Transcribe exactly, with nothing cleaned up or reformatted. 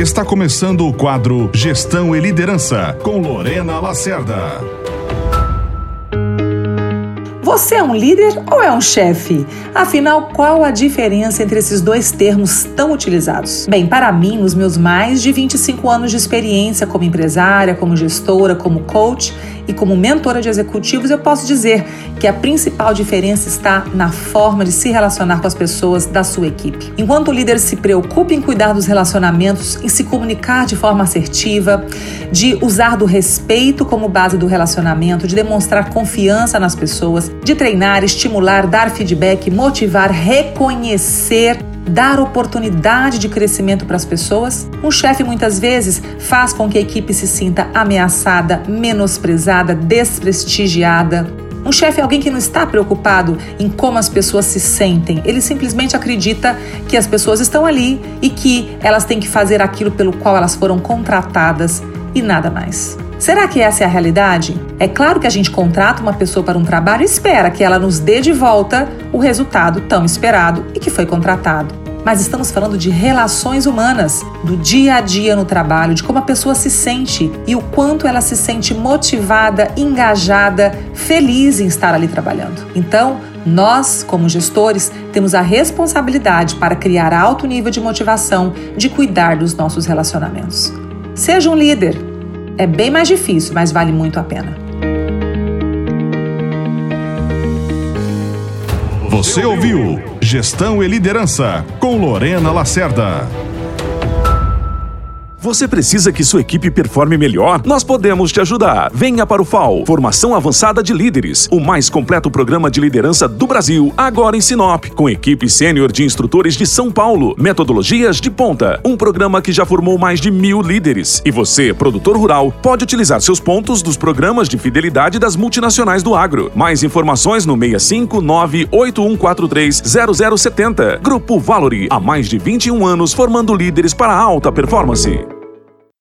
Está começando o quadro Gestão e Liderança, com Lorena Lacerda. Você é um líder ou é um chefe? Afinal, qual a diferença entre esses dois termos tão utilizados? Bem, para mim, nos meus mais de vinte e cinco anos de experiência como empresária, como gestora, como coach e como mentora de executivos, eu posso dizer que a principal diferença está na forma de se relacionar com as pessoas da sua equipe. Enquanto o líder se preocupa em cuidar dos relacionamentos, em se comunicar de forma assertiva, de usar do respeito como base do relacionamento, de demonstrar confiança nas pessoas, de treinar, estimular, dar feedback, motivar, reconhecer, dar oportunidade de crescimento para as pessoas, um chefe muitas vezes faz com que a equipe se sinta ameaçada, menosprezada, desprestigiada. Um chefe é alguém que não está preocupado em como as pessoas se sentem. Ele simplesmente acredita que as pessoas estão ali e que elas têm que fazer aquilo pelo qual elas foram contratadas e nada mais. Será que essa é a realidade? É claro que a gente contrata uma pessoa para um trabalho e espera que ela nos dê de volta o resultado tão esperado e que foi contratado. Mas estamos falando de relações humanas, do dia a dia no trabalho, de como a pessoa se sente e o quanto ela se sente motivada, engajada, feliz em estar ali trabalhando. Então, nós, como gestores, temos a responsabilidade para criar alto nível de motivação, de cuidar dos nossos relacionamentos. Seja um líder. É bem mais difícil, mas vale muito a pena. Você ouviu Gestão e Liderança, com Lorena Lacerda. Você precisa que sua equipe performe melhor? Nós podemos te ajudar. Venha para o F A O, Formação Avançada de Líderes, o mais completo programa de liderança do Brasil, agora em Sinop, com equipe sênior de instrutores de São Paulo, metodologias de ponta, um programa que já formou mais de mil líderes. E você, produtor rural, pode utilizar seus pontos dos programas de fidelidade das multinacionais do agro. Mais informações no seis cinco nove, oito um quatro três, zero zero sete zero. Grupo Valori, há mais de vinte e um anos formando líderes para alta performance.